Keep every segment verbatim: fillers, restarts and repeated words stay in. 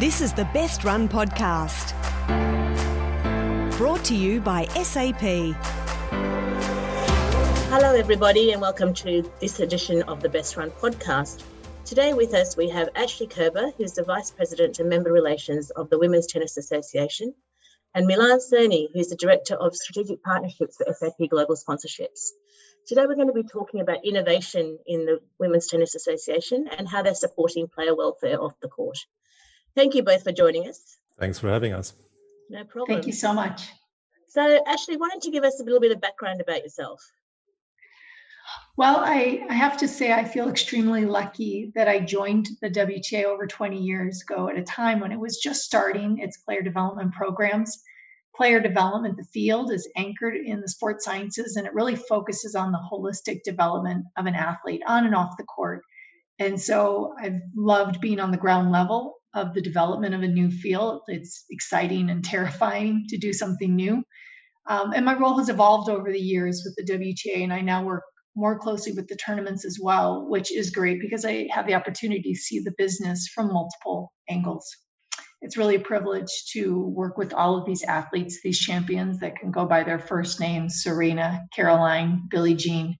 This is the Best Run Podcast, brought to you by S A P. Hello everybody and welcome to this edition of the Best Run Podcast. Today with us we have Ashley Keber, who's the Vice President and Member Relations of the Women's Tennis Association, and Milan Cerny, who's the Director of Strategic Partnerships for S A P Global Sponsorships. Today we're going to be talking about innovation in the Women's Tennis Association and how they're supporting player welfare off the court. Thank you both for joining us. Thanks for having us. No problem. Thank you so much. So Ashley, why don't you give us a little bit of background about yourself? Well, I, I have to say I feel extremely lucky that I joined the W T A over twenty years ago at a time when it was just starting its player development programs. Player development, the field, is anchored in the sports sciences, and it really focuses on the holistic development of an athlete on and off the court. And so I've loved being on the ground level of the development of a new field. It's exciting and terrifying to do something new. Um, and my role has evolved over the years with the W T A, and I now work more closely with the tournaments as well, which is great because I have the opportunity to see the business from multiple angles. It's really a privilege to work with all of these athletes, these champions that can go by their first names, Serena, Caroline, Billie Jean.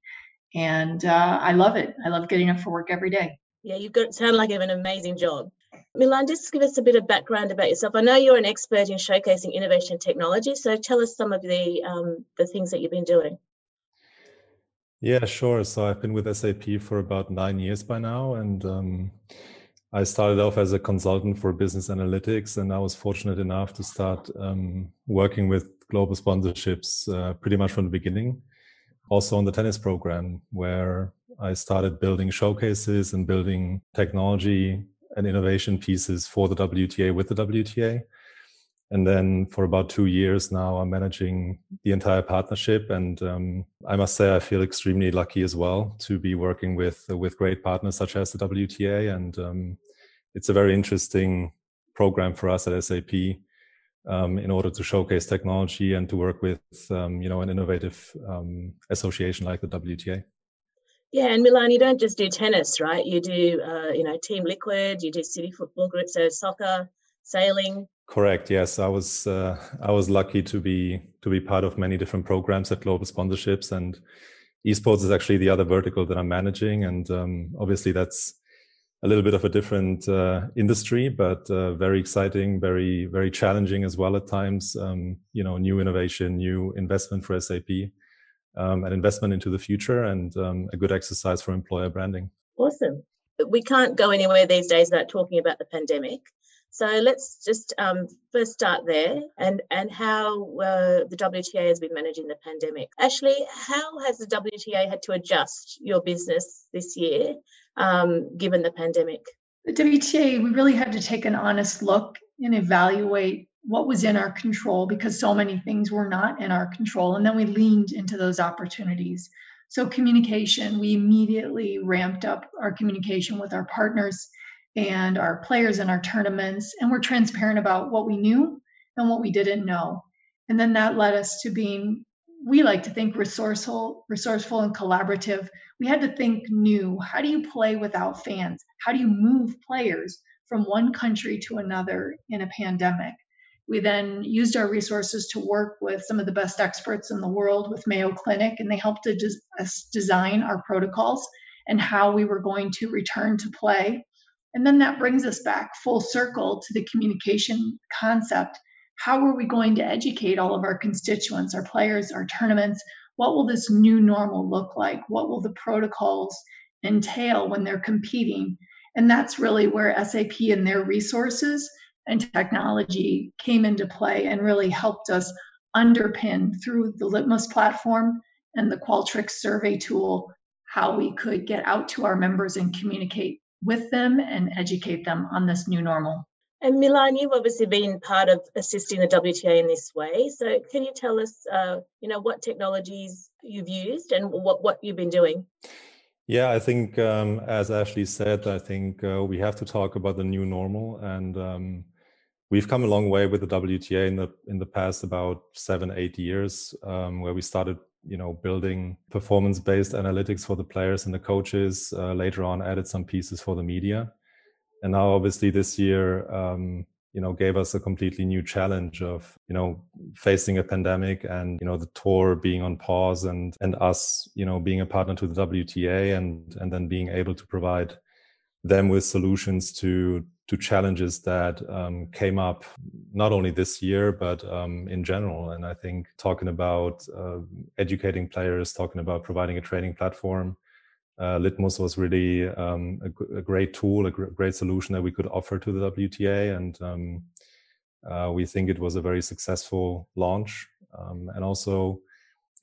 And uh, I love it. I love getting up for work every day. Yeah, you sound like you have an amazing job. Milan, just give us a bit of background about yourself. I know you're an expert in showcasing innovation technology, so tell us some of the um, the things that you've been doing. Yeah, sure. So I've been with S A P for about nine years by now, and um, I started off as a consultant for business analytics, and I was fortunate enough to start um, working with global sponsorships uh, pretty much from the beginning, also on the tennis program, where I started building showcases and building technology and innovation pieces for the W T A with the W T A. And then for about two years now, I'm managing the entire partnership. And um, I must say, I feel extremely lucky as well to be working with uh, with great partners such as the W T A. And um, it's a very interesting program for us at S A P um, in order to showcase technology and to work with um, you know, an innovative um, association like the W T A. Yeah, and Milan, you don't just do tennis, right? You do, uh, you know, Team Liquid, you do city football groups, so soccer, sailing. Correct. Yes, I was uh, I was lucky to be to be part of many different programs at global sponsorships, and esports is actually the other vertical that I'm managing, and um, obviously that's a little bit of a different uh, industry, but uh, very exciting, very very challenging as well at times. Um, you know, new innovation, new investment for S A P. Um, an investment into the future and um, a good exercise for employer branding. Awesome. We can't go anywhere these days without talking about the pandemic. So let's just um, first start there and, and how uh, the W T A has been managing the pandemic. Ashley, how has the W T A had to adjust your business this year um, given the pandemic? The W T A, we really had to take an honest look and evaluate what was in our control, because so many things were not in our control. And then we leaned into those opportunities. So communication, we immediately ramped up our communication with our partners and our players and our tournaments. And we're transparent about what we knew and what we didn't know. And then that led us to being, we like to think, resourceful, resourceful and collaborative. We had to think new. How do you play without fans? How do you move players from one country to another in a pandemic? We then used our resources to work with some of the best experts in the world with Mayo Clinic, and they helped to des- us design our protocols and how we were going to return to play. And then that brings us back full circle to the communication concept. How are we going to educate all of our constituents, our players, our tournaments? What will this new normal look like? What will the protocols entail when they're competing? And that's really where S A P and their resources and technology came into play and really helped us underpin through the Litmos platform and the Qualtrics survey tool how we could get out to our members and communicate with them and educate them on this new normal. And Milan, you've obviously been part of assisting the W T A in this way. So can you tell us, uh, you know, what technologies you've used and what, what you've been doing? Yeah, I think, um, as Ashley said, I think uh, we have to talk about the new normal, and um, we've come a long way with the W T A in the in the past about seven, eight years, um, where we started, you know, building performance-based analytics for the players and the coaches. Uh, later on, added some pieces for the media, And now obviously this year, um, you know, gave us a completely new challenge of, you know, facing a pandemic and, you know, the tour being on pause and, and us, you know, being a partner to the W T A and, and then being able to provide them with solutions to, to challenges that um, came up not only this year, but um, in general. And I think talking about uh, educating players, talking about providing a training platform, Uh, Litmos was really um, a, a great tool, a gr- great solution that we could offer to the W T A. And um, uh, we think it was a very successful launch. Um, and also,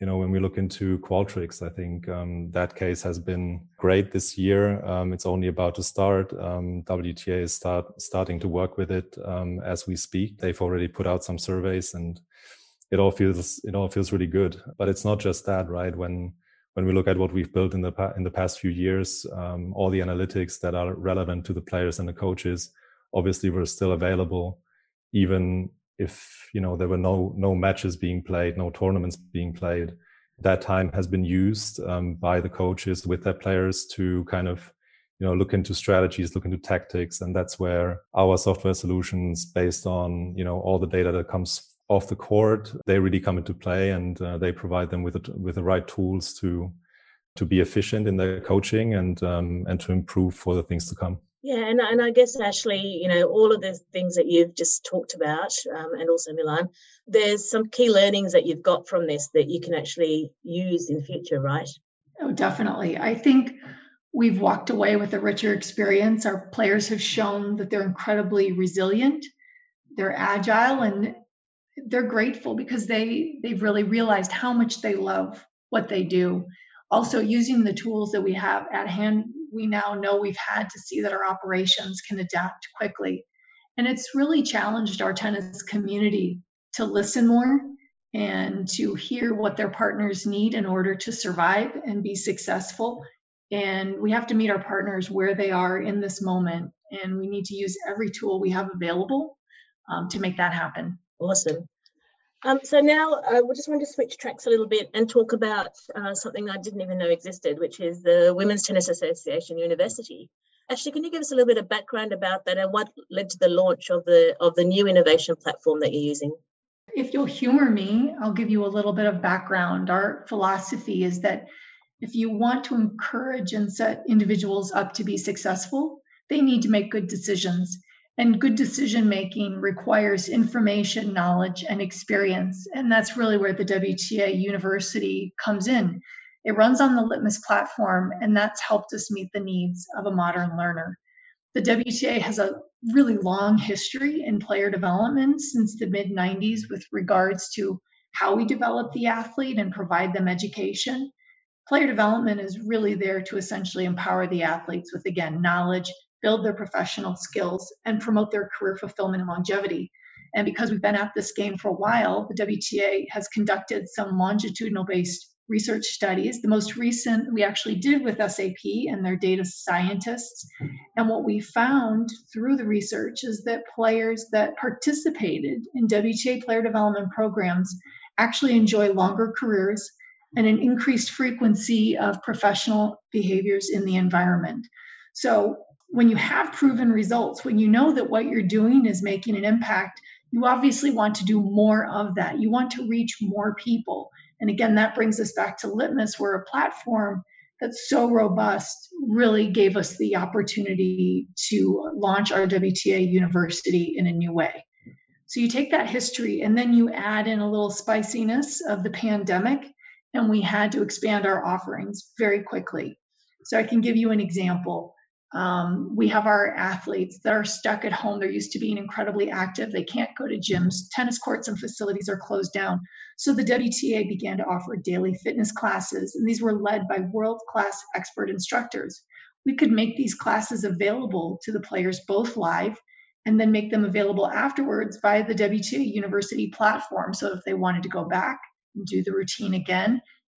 you know, when we look into Qualtrics, I think um, that case has been great this year. Um, it's only about to start. Um, W T A is start, starting to work with it um, as we speak. They've already put out some surveys and it all feels, it all feels really good. But it's not just that, right? When When we look at what we've built in the pa- in the past few years, um, all the analytics that are relevant to the players and the coaches, obviously were still available, even if, you know, there were no no matches being played, no tournaments being played. That time has been used um, by the coaches with their players to kind of, you know, look into strategies, look into tactics, and that's where our software solutions, based on, you know, all the data that comes off the court, they really come into play, and uh, they provide them with the, with the right tools to to be efficient in their coaching and um, and to improve for the things to come. Yeah, and and I guess, Ashley, you know, all of the things that you've just talked about, um, and also Milan, there's some key learnings that you've got from this that you can actually use in future, right? Oh, definitely. I think we've walked away with a richer experience. Our players have shown that they're incredibly resilient, they're agile, and they're grateful because they, they've really realized how much they love what they do. Also, using the tools that we have at hand, we now know we've had to see that our operations can adapt quickly. And it's really challenged our tennis community to listen more and to hear what their partners need in order to survive and be successful. And we have to meet our partners where they are in this moment. And we need to use every tool we have available um, to make that happen. Awesome. Um, so now uh, we just want to switch tracks a little bit and talk about uh, something I didn't even know existed, which is the Women's Tennis Association University. Ashley, can you give us a little bit of background about that and what led to the launch of the of the new innovation platform that you're using? If you'll humor me, I'll give you a little bit of background. Our philosophy is that if you want to encourage and set individuals up to be successful, they need to make good decisions. And good decision-making requires information, knowledge, and experience. And that's really where the W T A University comes in. It runs on the Litmos platform, and that's helped us meet the needs of a modern learner. The W T A has a really long history in player development since the mid nineties with regards to how we develop the athlete and provide them education. Player development is really there to essentially empower the athletes with, again, knowledge, build their professional skills, and promote their career fulfillment and longevity. And because we've been at this game for a while, the W T A has conducted some longitudinal-based research studies. The most recent we actually did with S A P and their data scientists. And what we found through the research is that players that participated in W T A player development programs actually enjoy longer careers and an increased frequency of professional behaviors in the environment. So when you have proven results, when you know that what you're doing is making an impact, you obviously want to do more of that. You want to reach more people. And again, that brings us back to Litmos, where a platform that's so robust really gave us the opportunity to launch our W T A University in a new way. So you take that history and then you add in a little spiciness of the pandemic, and we had to expand our offerings very quickly. So I can give you an example. Um, we have our athletes that are stuck at home. They're used to being incredibly active. They can't go to gyms. Tennis courts and facilities are closed down. So the W T A began to offer daily fitness classes, and these were led by world-class expert instructors. We could make these classes available to the players both live and then make them available afterwards via the W T A University platform. So if they wanted to go back and do the routine again,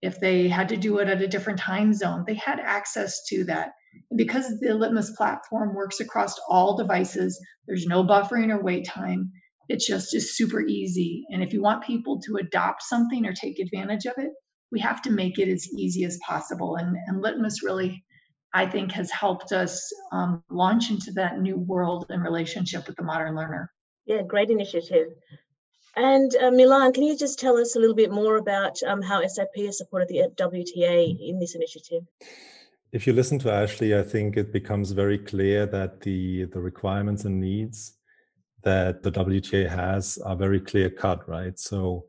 if they had to do it at a different time zone, they had access to that. And because the Litmos platform works across all devices, there's no buffering or wait time. It just is super easy. And if you want people to adopt something or take advantage of it, we have to make it as easy as possible. And, and Litmos really I think has helped us um, launch into that new world and relationship with the modern learner. Yeah, great initiative. And uh, Milan, can you just tell us a little bit more about um, how S A P has supported the W T A in this initiative? If you listen to Ashley, I think it becomes very clear that the, the requirements and needs that the W T A has are very clear cut, right? So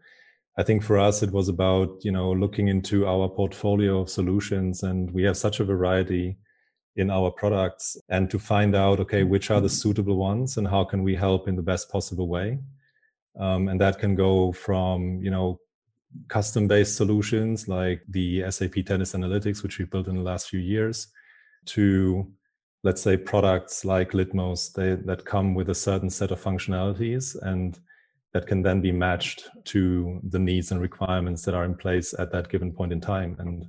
I think for us, it was about, you know, looking into our portfolio of solutions, and we have such a variety in our products, and to find out, okay, which are the suitable ones and how can we help in the best possible way. Um, and that can go from, you know, custom-based solutions like the S A P Tennis Analytics, which we built in the last few years, to, let's say, products like Litmos they, that come with a certain set of functionalities and that can then be matched to the needs and requirements that are in place at that given point in time. And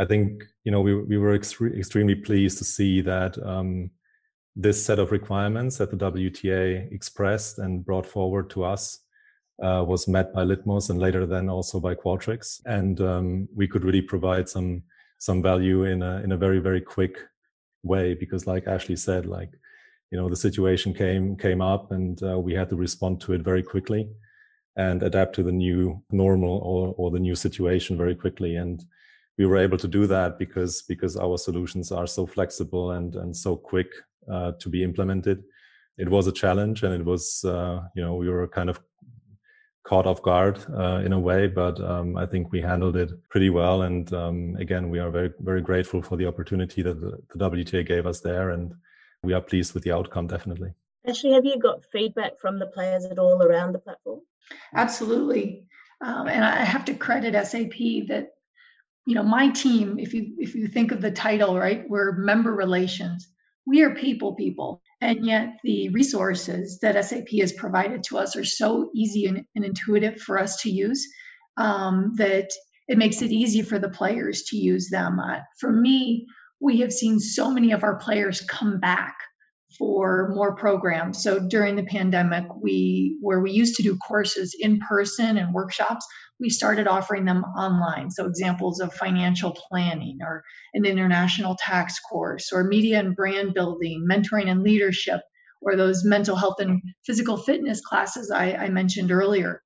I think, you know, we, we were extre- extremely pleased to see that um, this set of requirements that the W T A expressed and brought forward to us uh, was met by Litmos and later then also by Qualtrics. And um, we could really provide some some value in a, in a very, very quick way, because like Ashley said, like, you know, the situation came came up and uh, we had to respond to it very quickly and adapt to the new normal or, or the new situation very quickly. And we were able to do that because because our solutions are so flexible and, and so quick uh, to be implemented. It was a challenge and it was, uh, you know, we were kind of caught off guard uh, in a way, but um, I think we handled it pretty well. And um, again, we are very, very grateful for the opportunity that the, the W T A gave us there. And we are pleased with the outcome, definitely. Ashley, have you got feedback from the players at all around the platform? Absolutely. Um, and I have to credit S A P that, you know, my team, if you if you think of the title, right, we're member relations. We are people people. And yet the resources that S A P has provided to us are so easy and, and intuitive for us to use um, that it makes it easy for the players to use them. Uh, for me, we have seen so many of our players come back for more programs. So during the pandemic, we where we used to do courses in person and workshops, we started offering them online. So examples of financial planning or an international tax course or media and brand building, mentoring and leadership, or those mental health and physical fitness classes I, I mentioned earlier.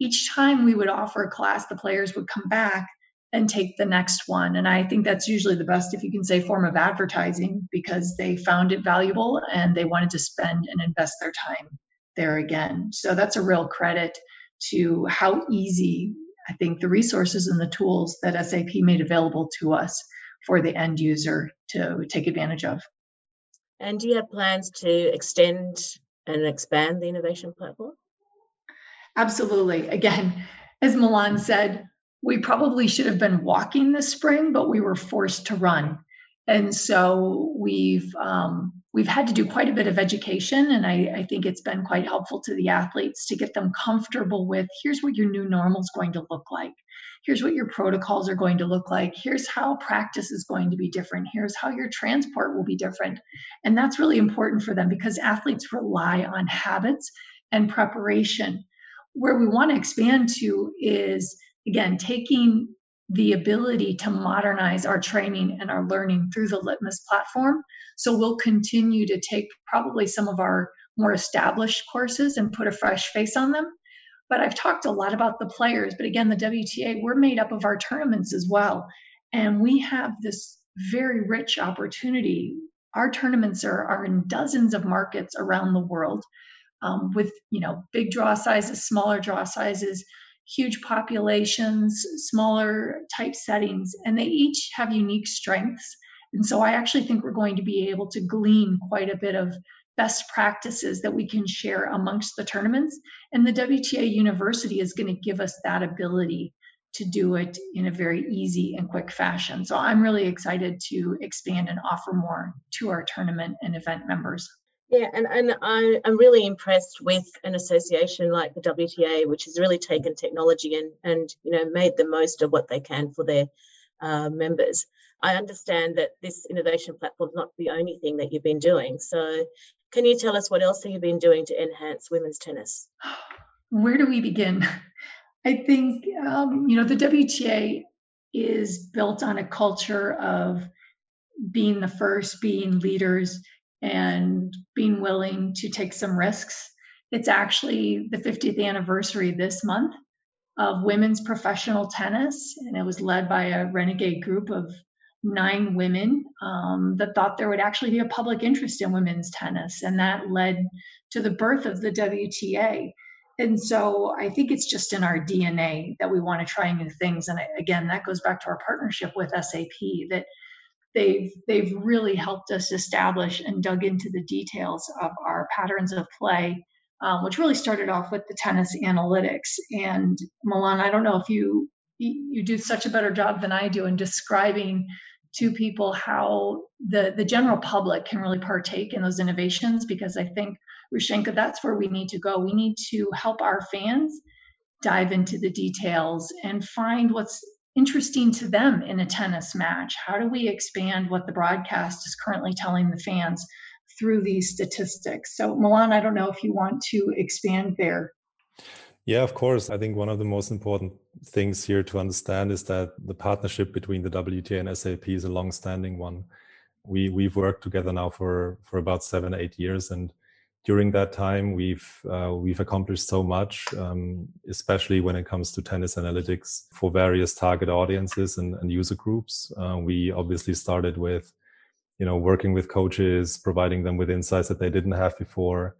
Each time we would offer a class, the players would come back and take the next one. And I think that's usually the best, if you can say, form of advertising, because they found it valuable and they wanted to spend and invest their time there again. So that's a real credit to how easy I think the resources and the tools that S A P made available to us for the end user to take advantage of. And do you have plans to extend and expand the innovation platform? Absolutely. Again, as Milan said, we probably should have been walking this spring, but we were forced to run. And so we've um, we've had to do quite a bit of education. And I, I think it's been quite helpful to the athletes to get them comfortable with, here's what your new normal is going to look like. Here's what your protocols are going to look like. Here's how practice is going to be different. Here's how your transport will be different. And that's really important for them, because athletes rely on habits and preparation. Where we want to expand to is, again, taking the ability to modernize our training and our learning through the Litmos platform. So we'll continue to take probably some of our more established courses and put a fresh face on them. But I've talked a lot about the players, but again, the W T A, we're made up of our tournaments as well. And we have this very rich opportunity. Our tournaments are, are in dozens of markets around the world um, with, you know, big draw sizes, smaller draw sizes, huge populations, smaller type settings, and they each have unique strengths. And so I actually think we're going to be able to glean quite a bit of best practices that we can share amongst the tournaments. And the W T A University is going to give us that ability to do it in a very easy and quick fashion. So I'm really excited to expand and offer more to our tournament and event members. Yeah, and, and I, I'm really impressed with an association like the W T A, which has really taken technology and, and you know, made the most of what they can for their uh, members. I understand that this innovation platform is not the only thing that you've been doing. So can you tell us what else have you been doing to enhance women's tennis? Where do we begin? I think, um, you know, the W T A is built on a culture of being the first, being leaders, and being willing to take some risks. It's actually the fiftieth anniversary this month of women's professional tennis, and it was led by a renegade group of nine women um, that thought there would actually be a public interest in women's tennis, and that led to the birth of the W T A. And so I think it's just in our D N A that we want to try new things. And again, that goes back to our partnership with S A P, that they've they've really helped us establish and dug into the details of our patterns of play, um, which really started off with the tennis analytics. And Milan, I don't know if you you do such a better job than I do in describing to people how the, the general public can really partake in those innovations, because I think, Rushenka, that's where we need to go. We need to help our fans dive into the details and find what's interesting to them in a tennis match. How do we expand what the broadcast is currently telling the fans through these statistics? So Milan, I don't know if you want to expand there. Yeah, of course. I think one of the most important things here to understand is that the partnership between the W T A and S A P is a long-standing one. We, we've worked together now for, for about seven, eight years. And during that time, we've, uh, we've accomplished so much, um, especially when it comes to tennis analytics for various target audiences and, and user groups. Uh, we obviously started with, you know, working with coaches, providing them with insights that they didn't have before.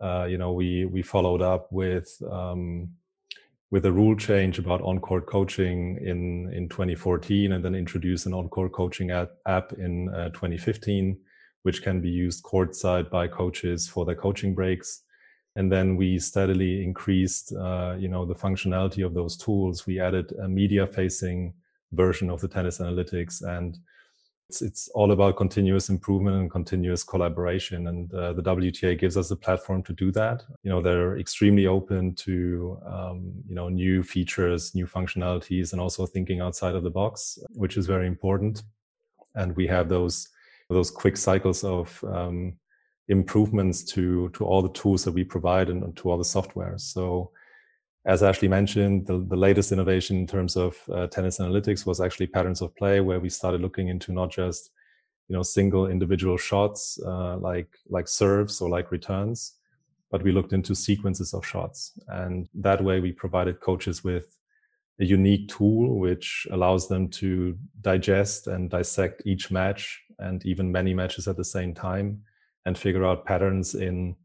Uh, you know, we we followed up with um, with a rule change about on-court coaching in in twenty fourteen, and then introduced an on-court coaching app in uh, twenty fifteen, which can be used courtside by coaches for their coaching breaks. And then we steadily increased, uh, you know, the functionality of those tools. We added a media-facing version of the tennis analytics, and It's, it's all about continuous improvement and continuous collaboration. And uh, the W T A gives us a platform to do that. You know, they're extremely open to, um, you know, new features, new functionalities, and also thinking outside of the box, which is very important. And we have those, those quick cycles of um, improvements to, to all the tools that we provide and, and to all the software. So as Ashley mentioned, the, the latest innovation in terms of uh, tennis analytics was actually patterns of play, where we started looking into not just, you know, single individual shots uh, like like serves or like returns, but we looked into sequences of shots. And that way we provided coaches with a unique tool which allows them to digest and dissect each match and even many matches at the same time and figure out patterns in,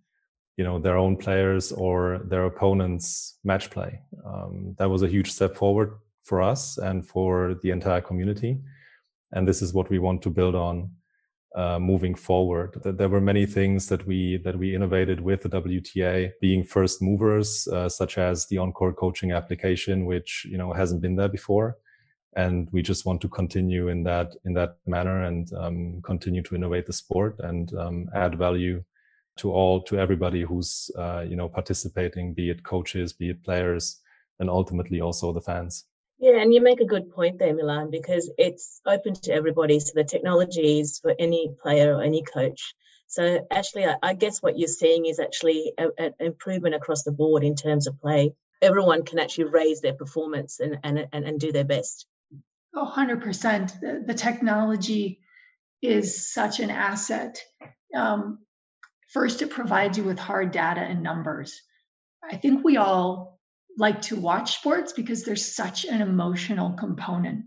you know, their own players or their opponents' match play. Um, that was a huge step forward for us and for the entire community. And this is what we want to build on uh, moving forward. There were many things that we that we innovated with the W T A, being first movers, uh, such as the Encore coaching application, which, you know, hasn't been there before. And we just want to continue in that in that manner and um, continue to innovate the sport and um, add value to all, to everybody who's, uh, you know, participating, be it coaches, be it players, and ultimately also the fans. Yeah, and you make a good point there, Milan, because it's open to everybody. So the technology is for any player or any coach. So actually, I, I guess what you're seeing is actually an improvement across the board in terms of play. Everyone can actually raise their performance and and and, and do their best. Oh, one hundred percent. The, the technology is such an asset. Um, First, it provides you with hard data and numbers. I think we all like to watch sports because there's such an emotional component.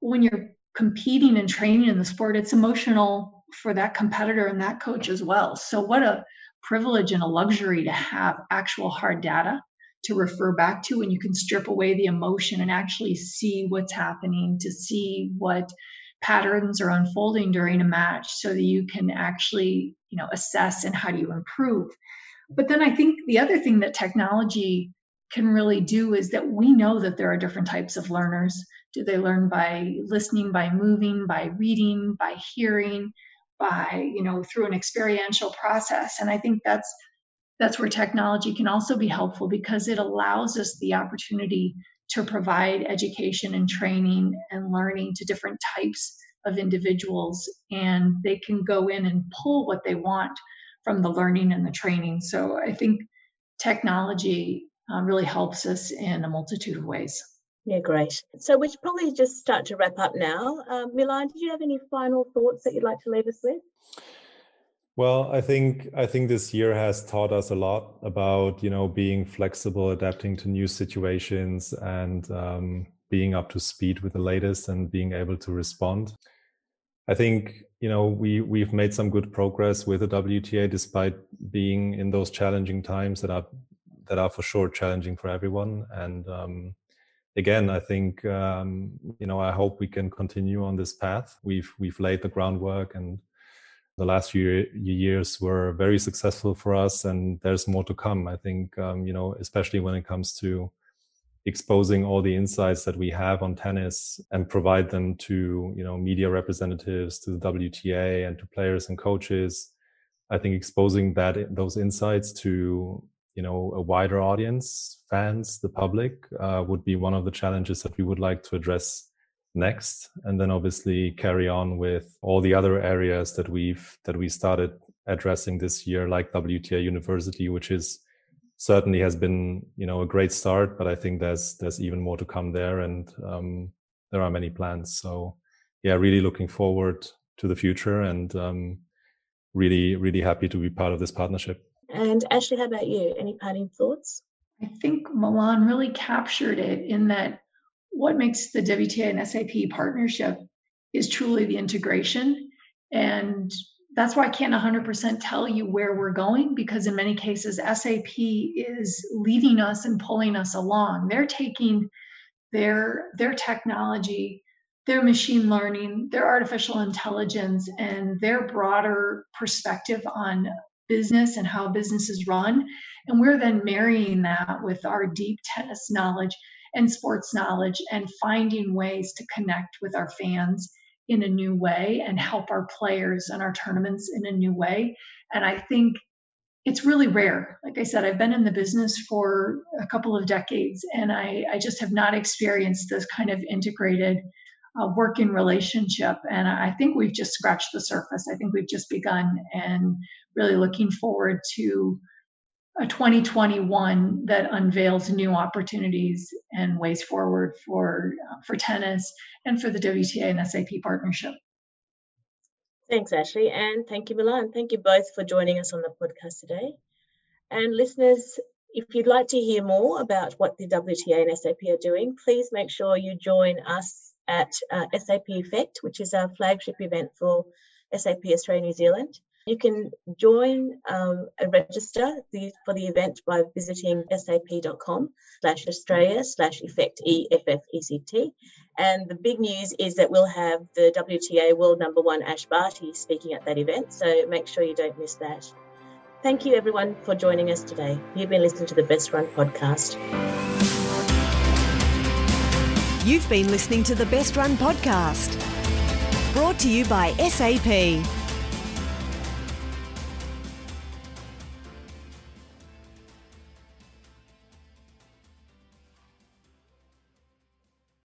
When you're competing and training in the sport, it's emotional for that competitor and that coach as well. So what a privilege and a luxury to have actual hard data to refer back to, and you can strip away the emotion and actually see what's happening, to see what patterns are unfolding during a match so that you can actually, you know, assess and how do you improve. But then I think the other thing that technology can really do is that we know that there are different types of learners. Do they learn by listening, by moving, by reading, by hearing, by, you know, through an experiential process? And I think that's that's where technology can also be helpful, because it allows us the opportunity to provide education and training and learning to different types of individuals, and they can go in and pull what they want from the learning and the training. So I think technology uh, really helps us in a multitude of ways. Yeah, great. So we should probably just start to wrap up now. Uh, Milan, did you have any final thoughts that you'd like to leave us with? Well, I think I think this year has taught us a lot about, you know, being flexible, adapting to new situations, and um, being up to speed with the latest and being able to respond. I think, you know, we, we've made some good progress with the W T A despite being in those challenging times that are that are for sure challenging for everyone. And um, again, I think, um, you know, I hope we can continue on this path. We've we've laid the groundwork, and the last few years were very successful for us, and there's more to come. I think, um, you know, especially when it comes to exposing all the insights that we have on tennis and provide them to, you know, media representatives, to the W T A, and to players and coaches. I think exposing that those insights to, you know, a wider audience, fans, the public, uh, would be one of the challenges that we would like to address next, and then obviously carry on with all the other areas that we've that we started addressing this year, like W T A University, which is certainly has been, you know, a great start, but I think there's there's even more to come there, and um, there are many plans. So yeah, really looking forward to the future, and um, really really happy to be part of this partnership. And Ashley, how about you? Any parting thoughts? I think Milan really captured it in that what makes the W T A and S A P partnership is truly the integration. And that's why I can't one hundred percent tell you where we're going, because in many cases, S A P is leading us and pulling us along. They're taking their, their technology, their machine learning, their artificial intelligence, and their broader perspective on business and how businesses run. And we're then marrying that with our deep tennis knowledge and sports knowledge, and finding ways to connect with our fans in a new way and help our players and our tournaments in a new way. And I think it's really rare. Like I said, I've been in the business for a couple of decades, and I, I just have not experienced this kind of integrated uh, working relationship. And I think we've just scratched the surface. I think we've just begun, and really looking forward to a twenty twenty-one that unveils new opportunities and ways forward for uh, for tennis and for the W T A and S A P partnership. Thanks, Ashley, and thank you, Milan. Thank you both for joining us on the podcast today. And listeners, if you'd like to hear more about what the W T A and S A P are doing, please make sure you join us at uh, S A P Effect, which is our flagship event for S A P Australia New Zealand. You can join um, and register the, for the event by visiting sap.com slash Australia slash effect E F F E C T. And the big news is that we'll have the W T A world number one Ash Barty speaking at that event, so make sure you don't miss that. Thank you, everyone, for joining us today. You've been listening to the Best Run Podcast. You've been listening to the Best Run Podcast, brought to you by S A P.